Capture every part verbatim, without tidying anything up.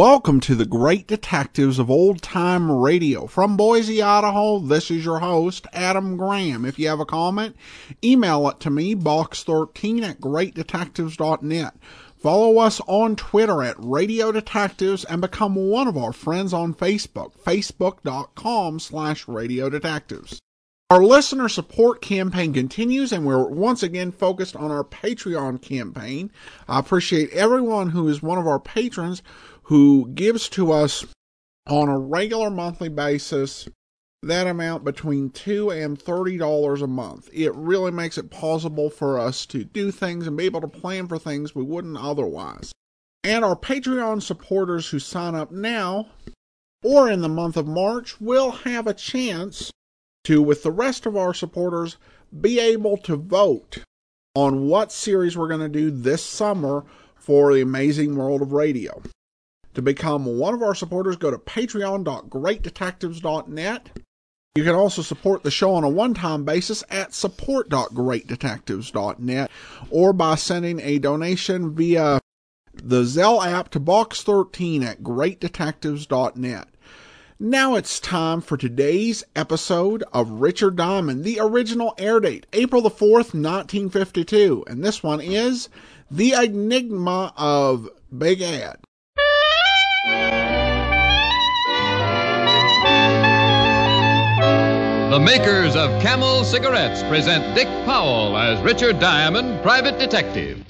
Welcome to the Great Detectives of Old Time Radio. From Boise, Idaho, this is your host, Adam Graham. If you have a comment, email it to me, box thirteen at great detectives dot net. Follow us on Twitter at Radio Detectives and become one of our friends on Facebook, facebook dot com slash radio detectives. Our listener support campaign continues, and we're once again focused on our Patreon campaign. I appreciate everyone who is one of our patrons who gives to us on a regular monthly basis that amount between two dollars and thirty dollars a month. It really makes it possible for us to do things and be able to plan for things we wouldn't otherwise. And our Patreon supporters who sign up now or in the month of March will have a chance to, with the rest of our supporters, be able to vote on what series we're going to do this summer for The Amazing World of Radio. To become one of our supporters, go to patreon dot great detectives dot net. You can also support the show on a one-time basis at support dot great detectives dot net or by sending a donation via the Zelle app to box thirteen at great detectives dot net. Now it's time for today's episode of Richard Diamond. The original air date, April the fourth, nineteen fifty-two. And this one is The Enigma of Big Ed. The makers of Camel cigarettes present Dick Powell as Richard Diamond, private detective.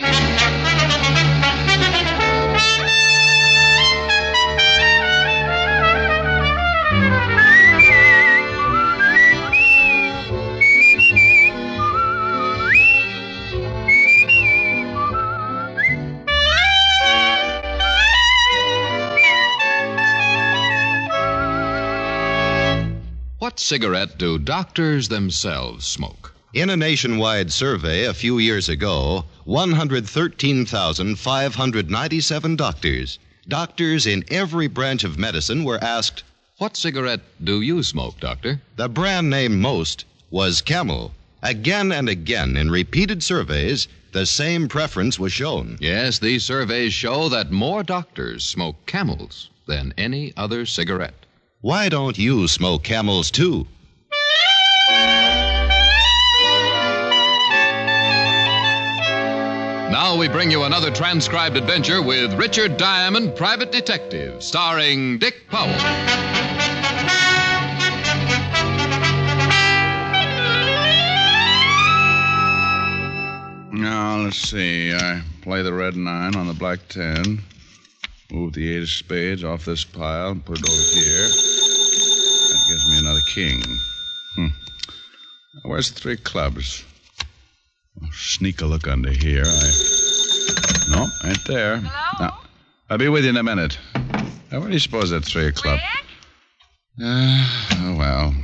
What cigarette do doctors themselves smoke? In a nationwide survey a few years ago, one hundred thirteen thousand five hundred ninety-seven doctors, doctors in every branch of medicine, were asked, "What cigarette do you smoke, doctor?" The brand name most was Camel. Again and again, in repeated surveys, the same preference was shown. Yes, these surveys show that more doctors smoke Camels than any other cigarette. Why don't you smoke Camels, too? Now we bring you another transcribed adventure with Richard Diamond, Private Detective, starring Dick Powell. Now, let's see. I play the red nine on the black ten. Move the eight of spades off this pile and put it over here. That gives me another king. Hmm. Where's the three clubs? I'll sneak a look under here. I... No, ain't there. Hello? Now, I'll be with you in a minute. Now, where do you suppose that three club? Uh, oh, well.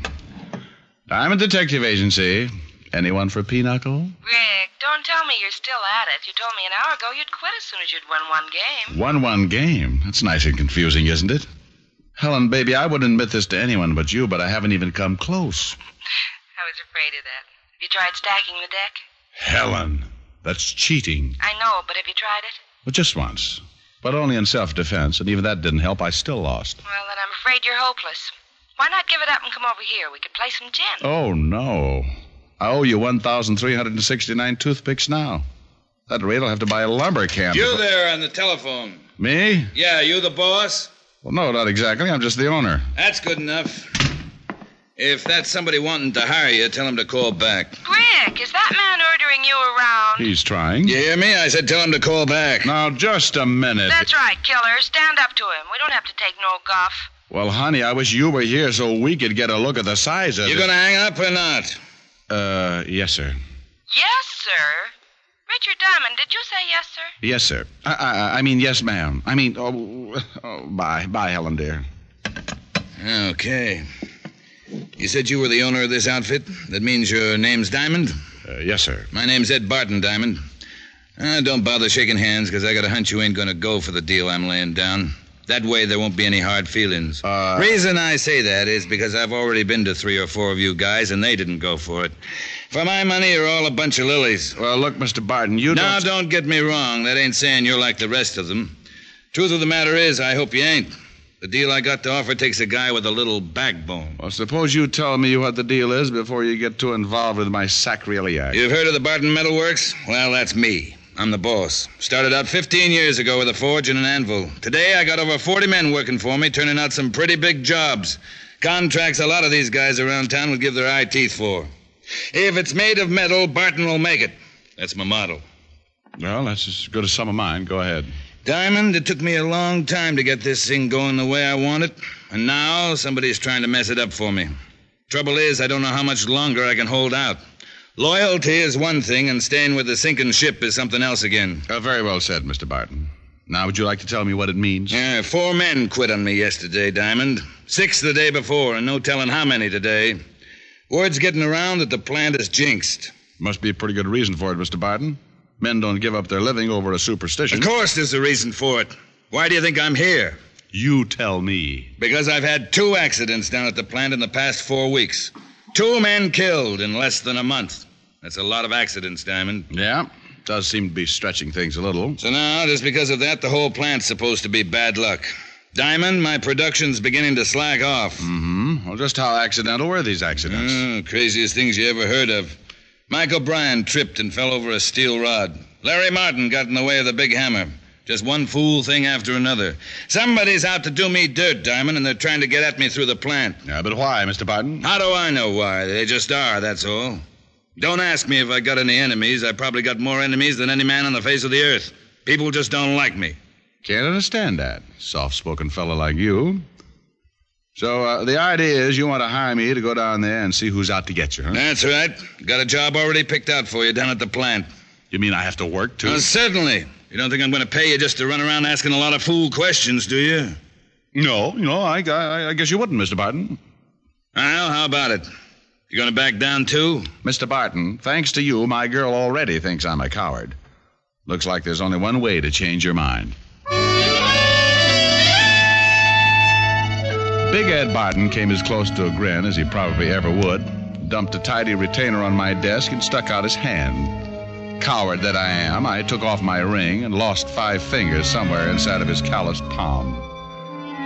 Diamond Detective Agency. Anyone for Pinochle? Greg, don't tell me you're still at it. You told me an hour ago you'd quit as soon as you'd won one game. Won one game? That's nice and confusing, isn't it? Helen, baby, I wouldn't admit this to anyone but you, but I haven't even come close. I was afraid of that. Have you tried stacking the deck? Helen, that's cheating. I know, but have you tried it? Well, just once, but only in self-defense, and even that didn't help. I still lost. Well, then I'm afraid you're hopeless. Why not give it up and come over here? We could play some gin. Oh, no. I owe you one thousand three hundred sixty-nine toothpicks now. That rate, I'll have to buy a lumber camp. You there on the telephone. Me? Yeah, you the boss? Well, no, not exactly. I'm just the owner. That's good enough. If that's somebody wanting to hire you, tell him to call back. Greg, is that man ordering you around? He's trying. You hear me? I said tell him to call back. Now, just a minute. That's right, killer. Stand up to him. We don't have to take no guff. Well, honey, I wish you were here so we could get a look at the size of it. You going to hang up or not? Uh, yes, sir. Yes, sir? Richard Diamond, did you say yes, sir? Yes, sir. I I, I mean, yes, ma'am. I mean, oh, oh, bye. Bye, Helen, dear. Okay. You said you were the owner of this outfit? That means your name's Diamond? Uh, yes, sir. My name's Ed Barton, Diamond. Uh, don't bother shaking hands, because I got a hunch you ain't going to go for the deal I'm laying down. That way, there won't be any hard feelings. Uh, Reason I say that is because I've already been to three or four of you guys, and they didn't go for it. For my money, you're all a bunch of lilies. Well, look, Mister Barton, you don't... Now, don't get me wrong. That ain't saying you're like the rest of them. Truth of the matter is, I hope you ain't. The deal I got to offer takes a guy with a little backbone. Well, suppose you tell me what the deal is before you get too involved with my sacroiliac. You've heard of the Barton Metalworks? Well, that's me. I'm the boss. Started out fifteen years ago with a forge and an anvil. Today, I got over forty men working for me, turning out some pretty big jobs. Contracts a lot of these guys around town will give their eye teeth for. If it's made of metal, Barton will make it. That's my motto. Well, that's as good as some of mine. Go ahead. Diamond, it took me a long time to get this thing going the way I want it. And now somebody's trying to mess it up for me. Trouble is, I don't know how much longer I can hold out. Loyalty is one thing, and staying with a sinking ship is something else again. Uh, very well said, Mister Barton. Now, would you like to tell me what it means? Yeah, four men quit on me yesterday, Diamond. Six the day before, and no telling how many today. Word's getting around that the plant is jinxed. Must be a pretty good reason for it, Mister Barton. Men don't give up their living over a superstition. Of course there's a reason for it. Why do you think I'm here? You tell me. Because I've had two accidents down at the plant in the past four weeks. Two men killed in less than a month. That's a lot of accidents, Diamond. Yeah, does seem to be stretching things a little. So now, just because of that, the whole plant's supposed to be bad luck. Diamond, my production's beginning to slack off. Mm-hmm. Well, just how accidental were these accidents? Oh, craziest things you ever heard of. Michael Bryan tripped and fell over a steel rod. Larry Martin got in the way of the big hammer. Just one fool thing after another. Somebody's out to do me dirt, Diamond, and they're trying to get at me through the plant. Yeah, but why, Mister Barton? How do I know why? They just are, that's all. Don't ask me if I got any enemies. I probably got more enemies than any man on the face of the earth. People just don't like me. Can't understand that, soft-spoken fellow like you. So uh, the idea is you want to hire me to go down there and see who's out to get you, huh? That's right. Got a job already picked out for you down at the plant. You mean I have to work, too? Oh, certainly. You don't think I'm going to pay you just to run around asking a lot of fool questions, do you? No, no, I, I, I guess you wouldn't, Mister Barton. Well, how about it? You going to back down, too? Mister Barton, thanks to you, my girl already thinks I'm a coward. Looks like there's only one way to change your mind. Big Ed Barton came as close to a grin as he probably ever would, dumped a tidy retainer on my desk and stuck out his hand. Coward that I am, I took off my ring and lost five fingers somewhere inside of his calloused palm.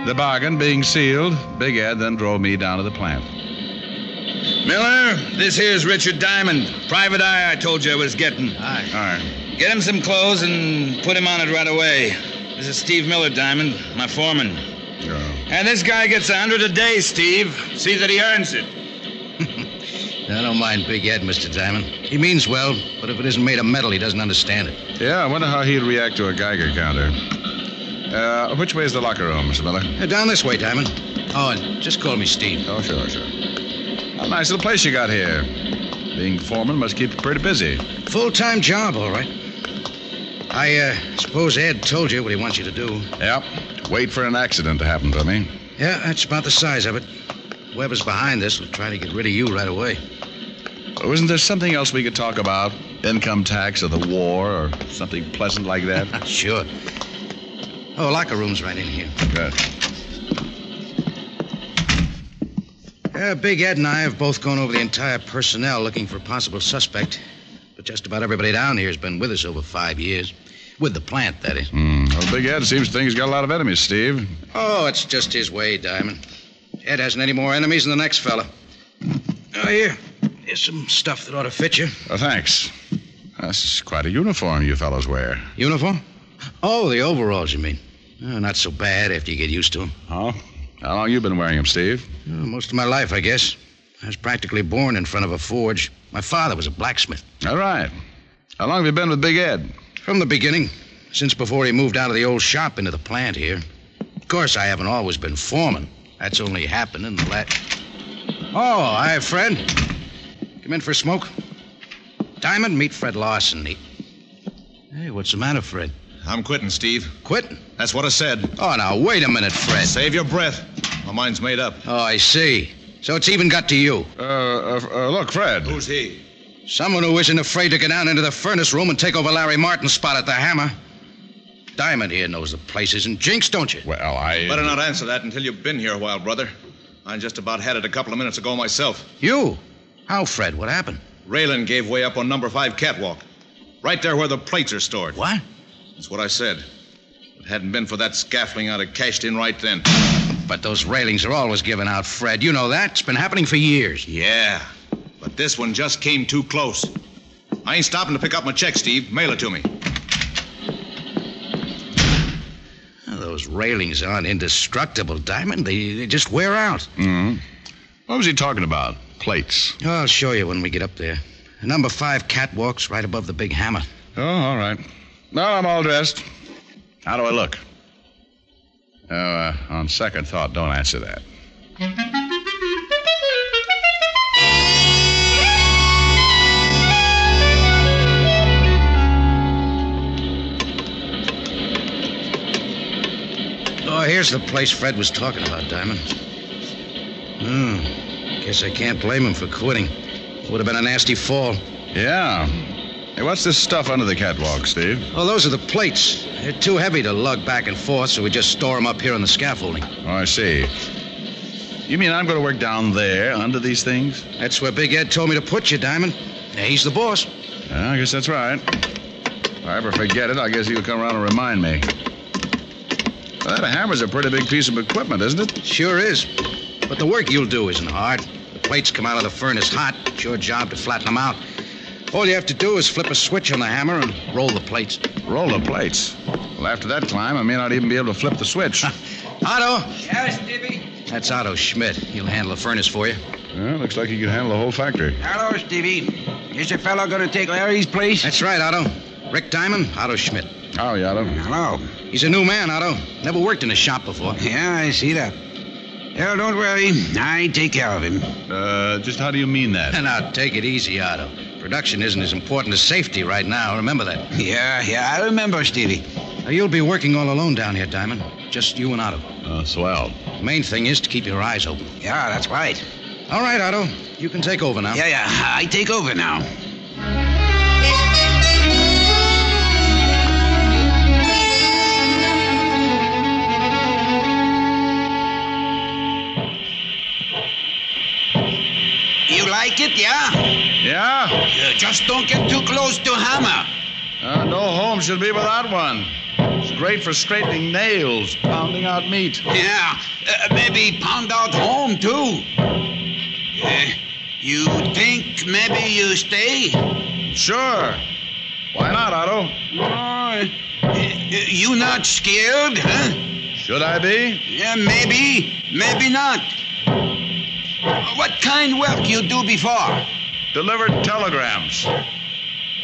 The bargain being sealed, Big Ed then drove me down to the plant. Miller, this here's Richard Diamond, private eye I told you I was getting. Aye. All right. Get him some clothes and put him on it right away. This is Steve Miller, Diamond, my foreman. Oh. And this guy gets a hundred a day, Steve. See that he earns it. I don't mind Big Ed, Mister Diamond. He means well, but if it isn't made of metal, he doesn't understand it. Yeah, I wonder how he'd react to a Geiger counter. Uh, which way is the locker room, Mister Miller? Uh, down this way, Diamond. Oh, and just call me Steve. Oh, sure, sure. How nice little place you got here. Being foreman must keep you pretty busy. Full-time job, all right. I uh, suppose Ed told you what he wants you to do. Yep. Wait for an accident to happen to me. Yeah, that's about the size of it. Whoever's behind this will try to get rid of you right away. Oh, isn't there something else we could talk about? Income tax or the war or something pleasant like that? Sure. Oh, locker room's right in here. Good. Uh, Big Ed and I have both gone over the entire personnel looking for a possible suspect. But just about everybody down here has been with us over five years. With the plant, that is. Mm. Well, Big Ed seems to think he's got a lot of enemies, Steve. Oh, it's just his way, Diamond. Ed hasn't any more enemies than the next fella. Oh, here. Here's some stuff that ought to fit you. Oh, thanks. This is quite a uniform you fellows wear. Uniform? Oh, the overalls, you mean. Oh, not so bad after you get used to them. Oh? How long you been wearing them, Steve? Oh, most of my life, I guess. I was practically born in front of a forge. My father was a blacksmith. All right. How long have you been with Big Ed? From the beginning, since before he moved out of the old shop into the plant here. Of course, I haven't always been foreman. That's only happened in the last... Oh, hi, Fred. Come in for a smoke? Diamond, meet Fred Larson. He... Hey, what's the matter, Fred? I'm quitting, Steve. Quitting? That's what I said. Oh, now, wait a minute, Fred. Save your breath. My mind's made up. Oh, I see. So it's even got to you. Uh, uh, uh look, Fred. Who's he? Someone who isn't afraid to go down into the furnace room and take over Larry Martin's spot at the hammer. Diamond here knows the place isn't jinxed, don't you? Well, I... Better not answer that until you've been here a while, brother. I just about had it a couple of minutes ago myself. You? How, Fred? What happened? Railing gave way up on number five catwalk. Right there where the plates are stored. What? That's what I said. If it hadn't been for that scaffolding, I'd have cashed in right then. But those railings are always giving out, Fred. You know that. It's been happening for years. Yeah, but this one just came too close. I ain't stopping to pick up my check, Steve. Mail it to me. Well, those railings aren't indestructible, Diamond. They, they just wear out. Mm-hmm. What was he talking about? Plates. Oh, I'll show you when we get up there. Number five catwalk's right above the big hammer. Oh, all right. Well, I'm all dressed. How do I look? Oh, uh, on second thought, don't answer that. Oh, here's the place Fred was talking about, Diamond. Hmm. Guess I can't blame him for quitting. It would have been a nasty fall. Yeah. Hey, what's this stuff under the catwalk, Steve? Oh, those are the plates. They're too heavy to lug back and forth, so we just store them up here on the scaffolding. Oh, I see. You mean I'm going to work down there under these things? That's where Big Ed told me to put you, Diamond. Yeah, he's the boss. Yeah, I guess that's right. If I ever forget it, I guess he'll come around and remind me. Well, that hammer's a pretty big piece of equipment, isn't it? Sure is. But the work you'll do isn't hard. The plates come out of the furnace hot. It's your job to flatten them out. All you have to do is flip a switch on the hammer and roll the plates. Roll the plates? Well, after that climb, I may not even be able to flip the switch. Otto? Yes, Stevie? That's Otto Schmidt. He'll handle the furnace for you. Well, looks like he can handle the whole factory. Hello, Stevie. Is the fellow going to take Larry's place? That's right, Otto. Rick Diamond, Otto Schmidt. Howdy, Otto. Hello. He's a new man, Otto. Never worked in a shop before. Yeah, I see that. Well, don't worry. I take care of him. Uh, just how do you mean that? And now, take it easy, Otto. Production isn't as important as safety right now. Remember that. Yeah, yeah, I remember, Stevie. Now, you'll be working all alone down here, Diamond. Just you and Otto. Oh, uh, swell. The main thing is to keep your eyes open. Yeah, that's right. All right, Otto. You can take over now. Yeah, yeah, I take over now. You like it, yeah? Yeah? Uh, just don't get too close to hammer. Uh, no home should be without one. It's great for straightening nails, pounding out meat. Yeah, uh, maybe pound out home, too. Uh, you think maybe you stay? Sure. Why not, Otto? Uh, you not scared, huh? Should I be? Yeah, maybe, maybe not. What kind work you do before? Delivered telegrams.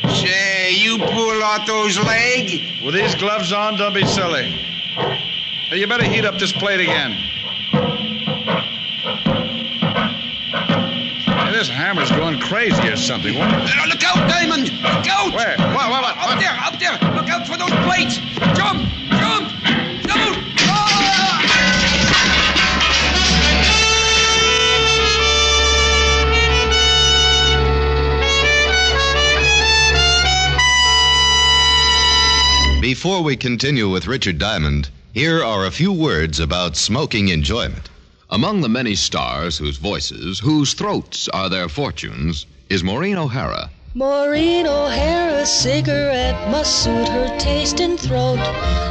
Say, you pull Otto's leg? With these gloves on, don't be silly. Hey, you better heat up this plate again. Hey, this hammer's going crazy or something. What? Uh, look out, Diamond! Look out! Where? What, what, what? Up there, up there! Look out for those plates! Jump! Jump! Don't! Oh! Before we continue with Richard Diamond, here are a few words about smoking enjoyment. Among the many stars whose voices, whose throats are their fortunes, is Maureen O'Hara. Maureen O'Hara's cigarette must suit her taste and throat,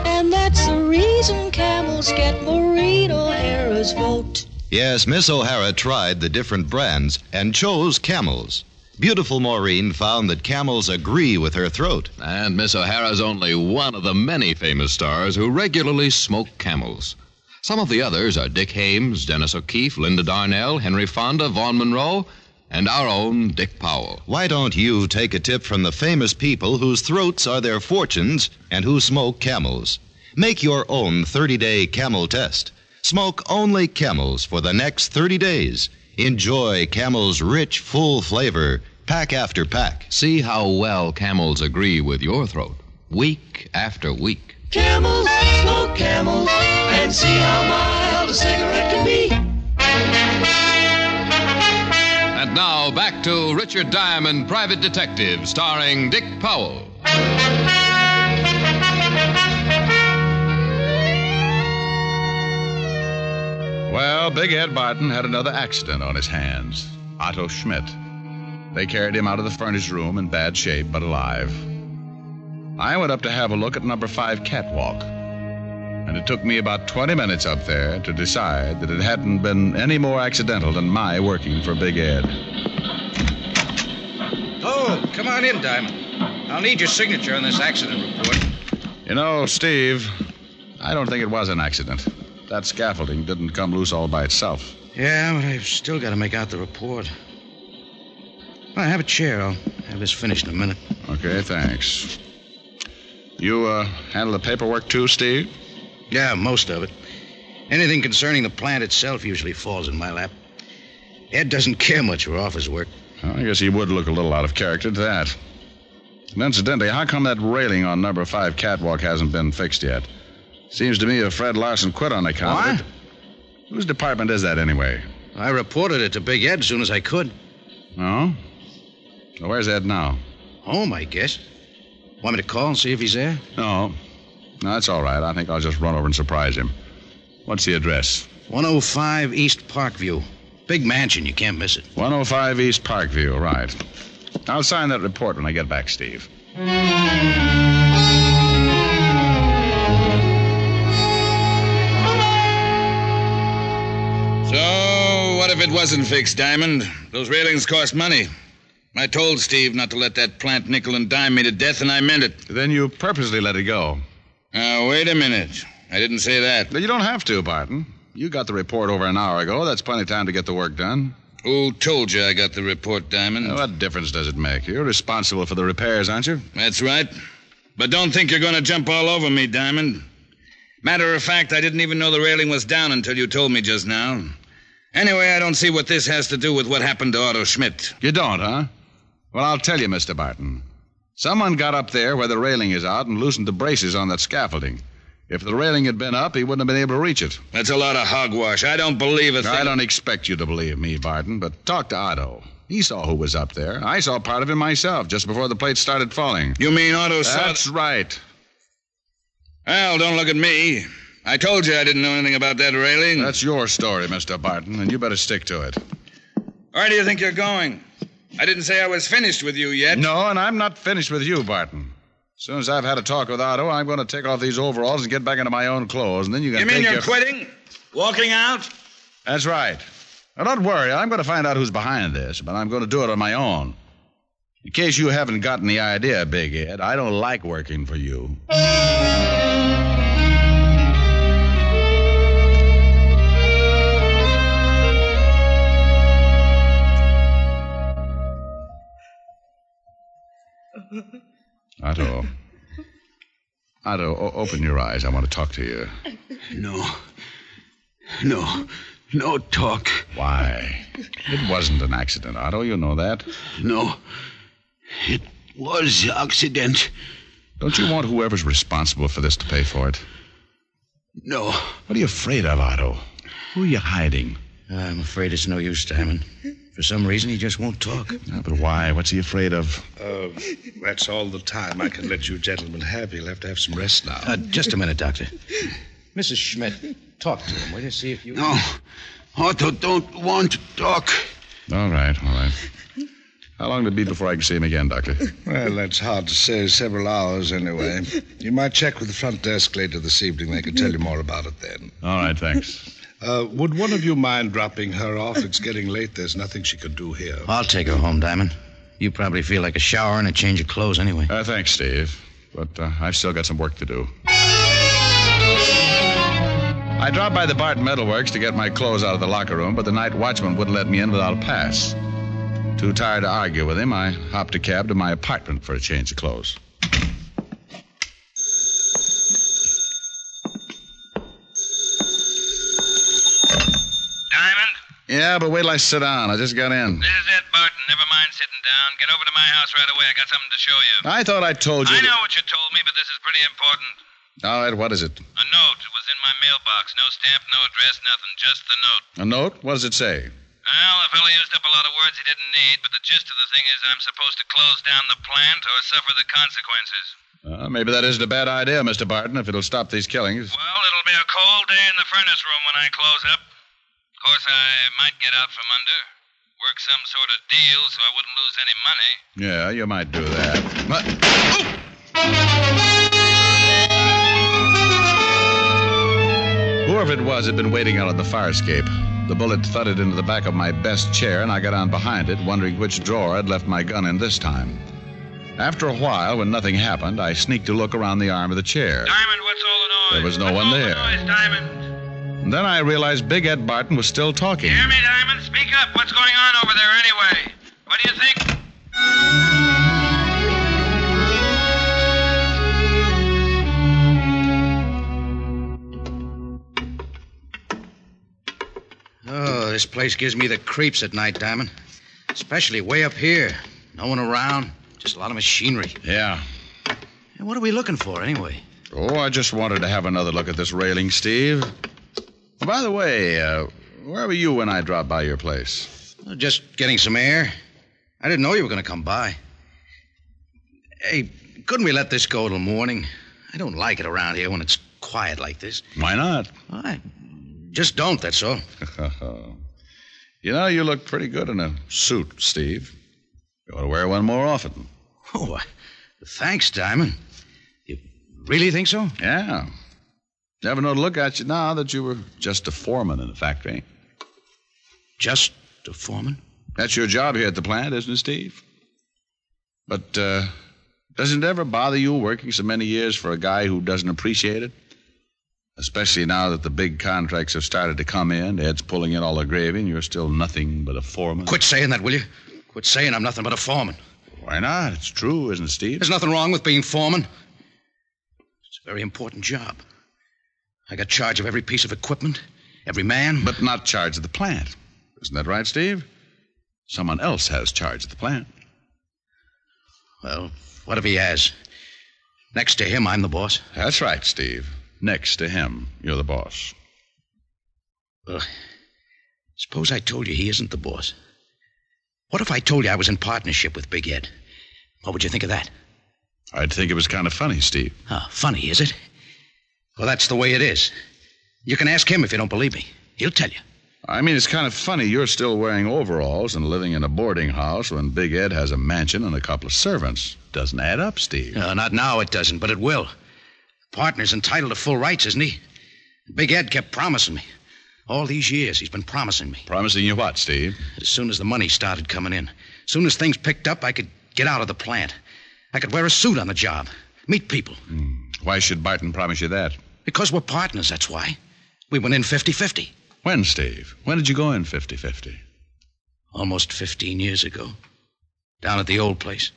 and that's the reason Camels get Maureen O'Hara's vote. Yes, Miss O'Hara tried the different brands and chose Camels. Beautiful Maureen found that Camels agree with her throat. And Miss O'Hara's only one of the many famous stars who regularly smoke Camels. Some of the others are Dick Haymes, Dennis O'Keefe, Linda Darnell, Henry Fonda, Vaughn Monroe, and our own Dick Powell. Why don't you take a tip from the famous people whose throats are their fortunes and who smoke Camels? Make your own thirty-day Camel test. Smoke only Camels for the next thirty days. Enjoy Camel's rich, full flavor, pack after pack. See how well Camels agree with your throat, week after week. Camels, smoke Camels, and see how mild a cigarette can be. And now, back to Richard Diamond, Private Detective, starring Dick Powell. Well, Big Ed Barton had another accident on his hands. Otto Schmidt. They carried him out of the furnished room in bad shape but alive. I went up to have a look at number five catwalk. and it took me about twenty minutes up there to decide that it hadn't been any more accidental than my working for Big Ed. Oh, come on in, Diamond. I'll need your signature on this accident report. You know, Steve, I don't think it was an accident. That scaffolding didn't come loose all by itself. Yeah, but I've still got to make out the report. Well, have a chair. I'll have this finished in a minute. Okay, thanks. You, uh, handle the paperwork too, Steve? Yeah, most of it. Anything concerning the plant itself usually falls in my lap. Ed doesn't care much for office work. Well, I guess he would look a little out of character to that. And incidentally, how come that railing on number five catwalk hasn't been fixed yet? Seems to me if Fred Larson quit on account of it. Whose department is that, anyway? I reported it to Big Ed as soon as I could. Oh? So where's Ed now? Home, I guess. Want me to call and see if he's there? No. No, that's all right. I think I'll just run over and surprise him. What's the address? one oh five East Parkview. Big mansion. You can't miss it. one oh five East Parkview, right. I'll sign that report when I get back, Steve. So, what if it wasn't fixed, Diamond? Those railings cost money. I told Steve not to let that plant nickel and dime me to death, and I meant it. Then you purposely let it go. Now, wait a minute. I didn't say that. You don't have to, Barton. You got the report over an hour ago. That's plenty of time to get the work done. Who told you I got the report, Diamond? Now, what difference does it make? You're responsible for the repairs, aren't you? That's right. But don't think you're going to jump all over me, Diamond. Matter of fact, I didn't even know the railing was down until you told me just now. Anyway, I don't see what this has to do with what happened to Otto Schmidt. You don't, huh? Well, I'll tell you, Mister Barton. Someone got up there where the railing is out and loosened the braces on that scaffolding. If the railing had been up, he wouldn't have been able to reach it. That's a lot of hogwash. I don't believe a thing. I don't expect you to believe me, Barton, but talk to Otto. He saw who was up there. I saw part of him myself just before the plates started falling. You mean Otto saw... That's right. Well, don't look at me. I told you I didn't know anything about that railing. That's your story, Mister Barton, and you better stick to it. Where do you think you're going? I didn't say I was finished with you yet. No, and I'm not finished with you, Barton. As soon as I've had a talk with Otto, I'm going to take off these overalls and get back into my own clothes, and then you can take your... You mean you're quitting? Walking out? That's right. Now, don't worry. I'm going to find out who's behind this, but I'm going to do it on my own. In case you haven't gotten the idea, Big Ed, I don't like working for you. Otto. Otto, o- open your eyes. I want to talk to you. No. No. No talk. Why? It wasn't an accident, Otto. You know that. No. It was an accident. Don't you want whoever's responsible for this to pay for it? No. What are you afraid of, Otto? Who are you hiding? I'm afraid it's no use, Diamond. For some reason, he just won't talk. No, but why? What's he afraid of? Uh, that's all the time I can let you gentlemen have. You'll have to have some rest now. Uh, just a minute, Doctor. Missus Schmidt, talk to him, will you? See if you... No. Otto don't want to talk. All right, all right. How long will it be before I can see him again, Doctor? Well, that's hard to say. Several hours, anyway. You might check with the front desk later this evening. They could tell you more about it then. All right, thanks. Uh, would one of you mind dropping her off? It's getting late. There's nothing she could do here. I'll take her home, Diamond. You probably feel like a shower and a change of clothes anyway. Uh, thanks, Steve. But uh, I've still got some work to do. I dropped by the Barton Metalworks to get my clothes out of the locker room, but the night watchman wouldn't let me in without a pass. Too tired to argue with him, I hopped a cab to my apartment for a change of clothes. Yeah, but wait till I sit down. I just got in. This is Ed Barton. Never mind sitting down. Get over to my house right away. I got something to show you. I thought I told you... I that... know what you told me, but this is pretty important. All right, what is it? A note. It was in my mailbox. No stamp, no address, nothing. Just the note. A note? What does it say? Well, the fellow used up a lot of words he didn't need, but the gist of the thing is I'm supposed to close down the plant or suffer the consequences. Uh, maybe that isn't a bad idea, Mister Barton, if it'll stop these killings. Well, it'll be a cold day in the furnace room when I close up. Of course, I might get out from under, work some sort of deal so I wouldn't lose any money. Yeah, you might do that. But... Whoever it was had been waiting out at the fire escape. The bullet thudded into the back of my best chair, and I got on behind it, wondering which drawer I'd left my gun in this time. After a while, when nothing happened, I sneaked a look around the arm of the chair. Diamond, what's all the noise? There was no what's one all there. The noise, Diamond? And then I realized Big Ed Barton was still talking. Hear me, Diamond? Speak up. What's going on over there anyway? What do you think? Oh, this place gives me the creeps at night, Diamond. Especially way up here. No one around. Just a lot of machinery. Yeah. And what are we looking for, anyway? Oh, I just wanted to have another look at this railing, Steve. By the way, uh, where were you when I dropped by your place? Just getting some air. I didn't know you were going to come by. Hey, couldn't we let this go till morning? I don't like it around here when it's quiet like this. Why not? Well, I just don't, that's all. You know, you look pretty good in a suit, Steve. You ought to wear one more often. Oh, uh, thanks, Diamond. You really think so? Yeah. Never know to look at you now that you were just a foreman in the factory. Just a foreman? That's your job here at the plant, isn't it, Steve? But uh, doesn't it ever bother you working so many years for a guy who doesn't appreciate it? Especially now that the big contracts have started to come in. Ed's pulling in all the gravy, and you're still nothing but a foreman. Quit saying that, will you? Quit saying I'm nothing but a foreman. Why not? It's true, isn't it, Steve? There's nothing wrong with being foreman. It's a very important job. I got charge of every piece of equipment, every man. But not charge of the plant. Isn't that right, Steve? Someone else has charge of the plant. Well, what if he has? Next to him, I'm the boss. That's right, Steve. Next to him, you're the boss. Well, suppose I told you he isn't the boss. What if I told you I was in partnership with Big Ed? What would you think of that? I'd think it was kind of funny, Steve. Oh, funny, is it? Well, that's the way it is. You can ask him if you don't believe me. He'll tell you. I mean, it's kind of funny you're still wearing overalls and living in a boarding house when Big Ed has a mansion and a couple of servants. Doesn't add up, Steve. No, not now it doesn't, but it will. Partner's entitled to full rights, isn't he? Big Ed kept promising me. All these years, he's been promising me. Promising you what, Steve? As soon as the money started coming in. As soon as things picked up, I could get out of the plant. I could wear a suit on the job. Meet people. Mm. Why should Barton promise you that? Because we're partners, that's why. We went in fifty-fifty. When, Steve? When did you go in fifty-fifty? Almost fifteen years ago. Down at the old place.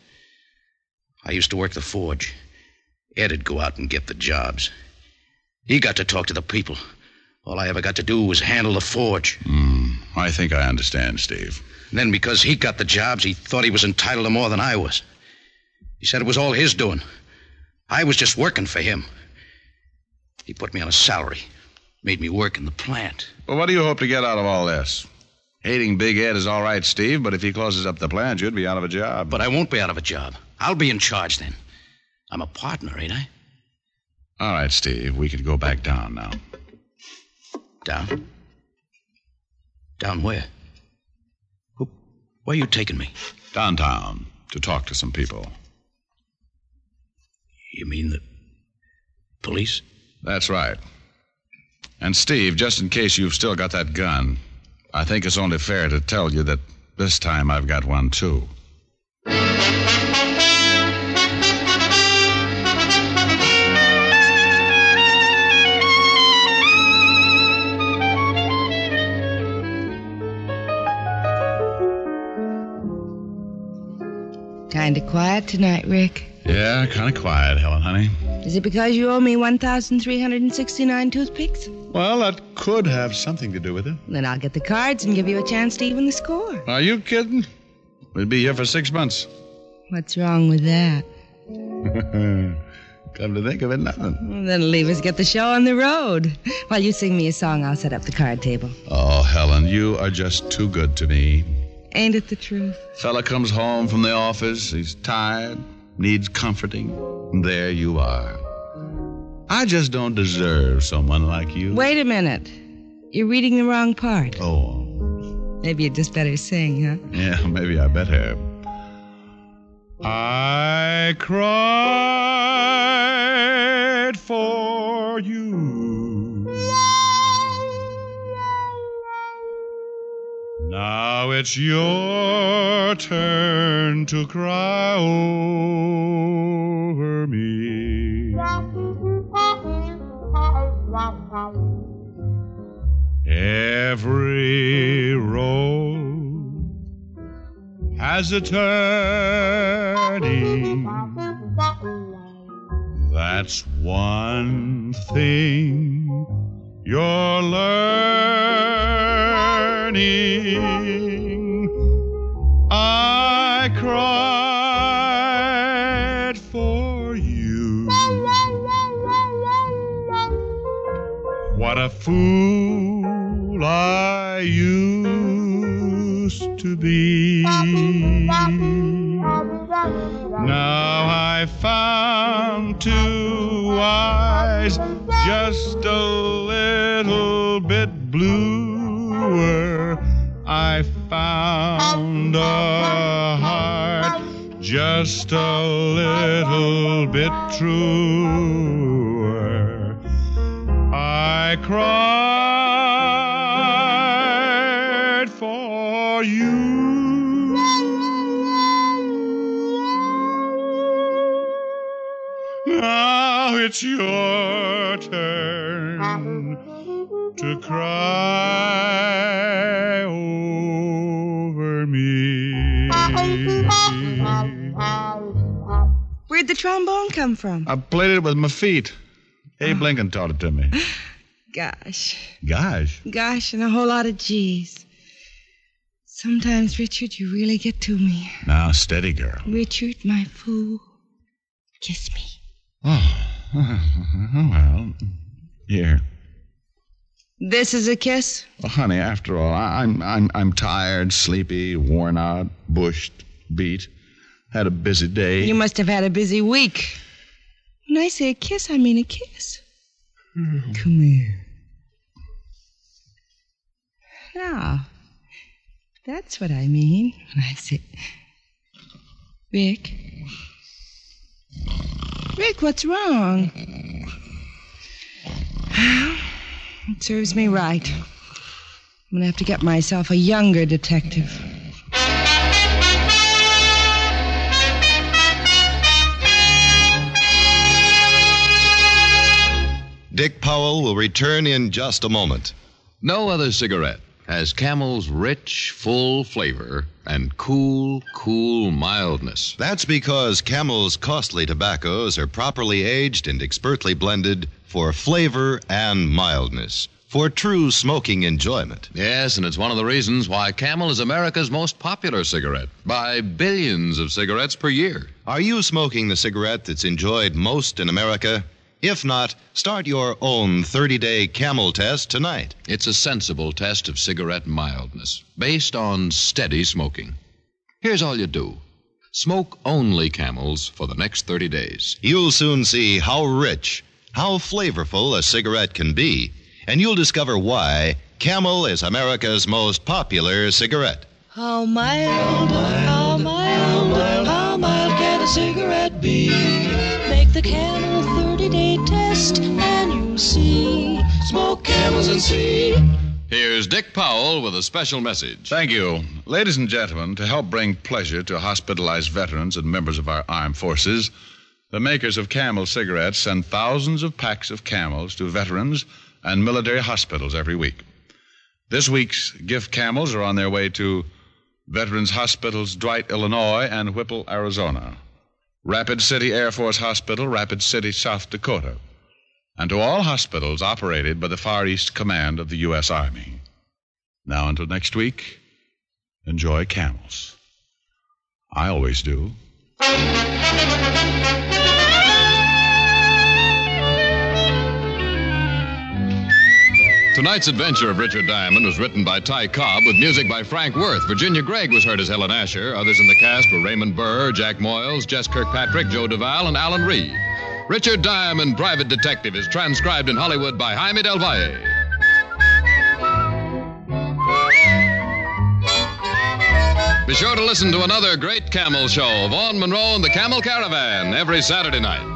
I used to work the forge. Ed'd go out and get the jobs. He got to talk to the people. All I ever got to do was handle the forge. Mm, I think I understand, Steve. And then because he got the jobs, he thought he was entitled to more than I was. He said it was all his doing. I was just working for him. He put me on a salary, made me work in the plant. Well, what do you hope to get out of all this? Hating Big Ed is all right, Steve, but if he closes up the plant, you'd be out of a job. But I won't be out of a job. I'll be in charge then. I'm a partner, ain't I? All right, Steve, we can go back down now. Down? Down where? Who, where are you taking me? Downtown, to talk to some people. You mean the police? That's right. And, Steve, just in case you've still got that gun, I think it's only fair to tell you that this time I've got one, too. Kind of quiet tonight, Rick. Yeah, kind of quiet, Helen, honey. Is it because you owe me one thousand three hundred sixty-nine toothpicks? Well, that could have something to do with it. Then I'll get the cards and give you a chance to even the score. Are you kidding? We'll be here for six months. What's wrong with that? Come to think of it, nothing. Well, then leave us get the show on the road. While you sing me a song, I'll set up the card table. Oh, Helen, you are just too good to me. Ain't it the truth? Fella comes home from the office. He's tired, needs comforting. And there you are. I just don't deserve someone like you. Wait a minute. You're reading the wrong part. Oh. Maybe you'd just better sing, huh? Yeah, maybe I better. I cried for you. Now it's your turn to cry over me. Every road has a turning. That's one thing you're learning. I cried for you. What a fool I used to be. Now I found two eyes just a little bit bluer. I found a heart just a little bit truer. I cried for you. Now it's your turn to cry over me. Where'd the trombone come from? I played it with my feet. Abe oh. Lincoln taught it to me. Gosh. Gosh? Gosh, and a whole lot of G's. Sometimes, Richard, you really get to me. Now, steady, girl. Richard, my fool, kiss me. Oh, well, here. This is a kiss? Well, honey, after all, I'm I'm I'm tired, sleepy, worn out, bushed, beat. Had a busy day. You must have had a busy week. When I say a kiss, I mean a kiss. Mm. Come here. Now, that's what I mean when I say... Vic... Rick, what's wrong? Well, it serves me right. I'm going to have to get myself a younger detective. Dick Powell will return in just a moment. No other cigarette has Camel's rich, full flavor and cool, cool mildness. That's because Camel's costly tobaccos are properly aged and expertly blended for flavor and mildness, for true smoking enjoyment. Yes, and it's one of the reasons why Camel is America's most popular cigarette, by billions of cigarettes per year. Are you smoking the cigarette that's enjoyed most in America? If not, start your own thirty-day Camel test tonight. It's a sensible test of cigarette mildness, based on steady smoking. Here's all you do. Smoke only Camels for the next thirty days. You'll soon see how rich, how flavorful a cigarette can be, and you'll discover why Camel is America's most popular cigarette. How mild, how mild, how mild, how mild, how mild can a cigarette be? Make the Camel thirty-day test and you'll see. Smoke Camels and see. Here's Dick Powell with a special message. Thank you. Ladies and gentlemen, to help bring pleasure to hospitalized veterans and members of our armed forces, the makers of Camel cigarettes send thousands of packs of Camels to veterans and military hospitals every week. This week's gift Camels are on their way to Veterans Hospitals, Dwight, Illinois, and Whipple, Arizona. Rapid City Air Force Hospital, Rapid City, South Dakota, and to all hospitals operated by the Far East Command of the U S Army. Now until next week, enjoy Camels. I always do. Tonight's adventure of Richard Diamond was written by Ty Cobb with music by Frank Worth. Virginia Gregg was heard as Helen Asher. Others in the cast were Raymond Burr, Jack Moyles, Jess Kirkpatrick, Joe Duvall, and Alan Reed. Richard Diamond, Private Detective, is transcribed in Hollywood by Jaime Del Valle. Be sure to listen to another great Camel show, Vaughn Monroe and the Camel Caravan, every Saturday night.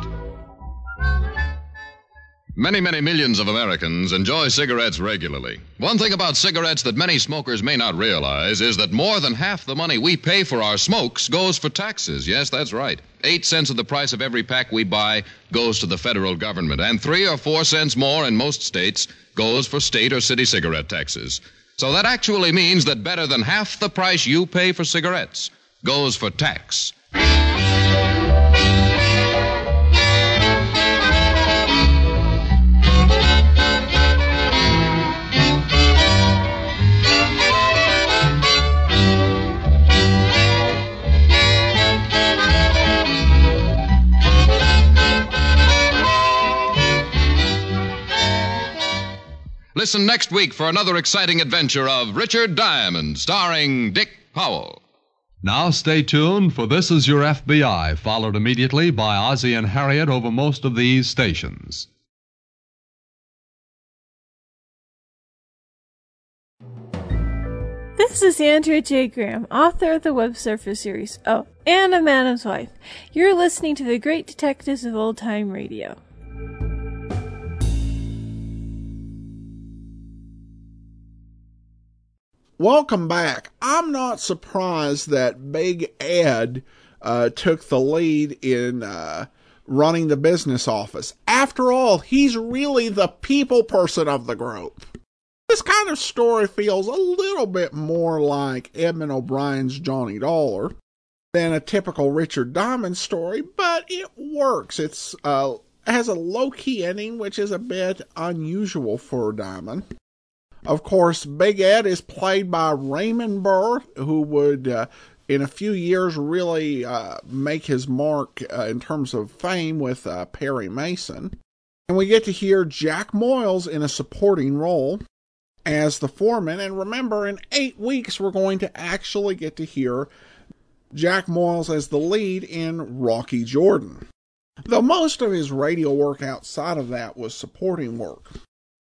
Many, many millions of Americans enjoy cigarettes regularly. One thing about cigarettes that many smokers may not realize is that more than half the money we pay for our smokes goes for taxes. Yes, that's right. Eight cents of the price of every pack we buy goes to the federal government, and three or four cents more in most states goes for state or city cigarette taxes. So that actually means that better than half the price you pay for cigarettes goes for tax. Listen next week for another exciting adventure of Richard Diamond, starring Dick Powell. Now stay tuned for This Is Your F B I, followed immediately by Ozzie and Harriet over most of these stations. This is Andrew J. Graham, author of the Web Surface series, oh, and a Madam's Wife. You're listening to the great detectives of old-time radio. Welcome back. I'm not surprised that Big Ed uh, took the lead in uh, running the business office. After all, he's really the people person of the group. This kind of story feels a little bit more like Edmund O'Brien's Johnny Dollar than a typical Richard Diamond story, but it works. It's uh, has a low-key ending, which is a bit unusual for Diamond. Of course, Big Ed is played by Raymond Burr, who would, uh, in a few years, really uh, make his mark uh, in terms of fame with uh, Perry Mason. And we get to hear Jack Moyles in a supporting role as the foreman. And remember, in eight weeks, we're going to actually get to hear Jack Moyles as the lead in Rocky Jordan. Though most of his radio work outside of that was supporting work.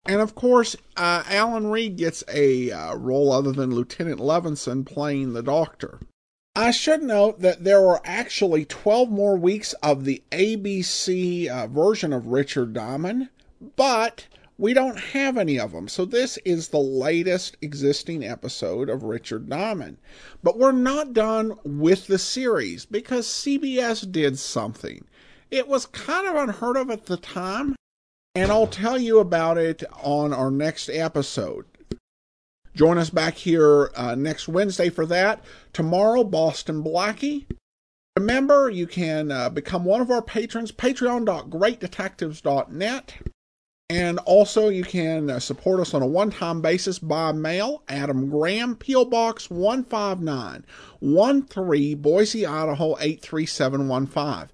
And, of course, uh, Alan Reed gets a uh, role other than Lieutenant Levinson playing the doctor. I should note that there were actually twelve more weeks of the A B C uh, version of Richard Diamond, but we don't have any of them. So this is the latest existing episode of Richard Diamond. But we're not done with the series because C B S did something. It was kind of unheard of at the time. And I'll tell you about it on our next episode. Join us back here uh, next Wednesday for that. Tomorrow, Boston Blackie. Remember, you can uh, become one of our patrons, patreon dot great detectives dot net. And also, you can uh, support us on a one-time basis by mail. Adam Graham, P O. Box one five nine, one three, Boise, Idaho, eight three seven one five.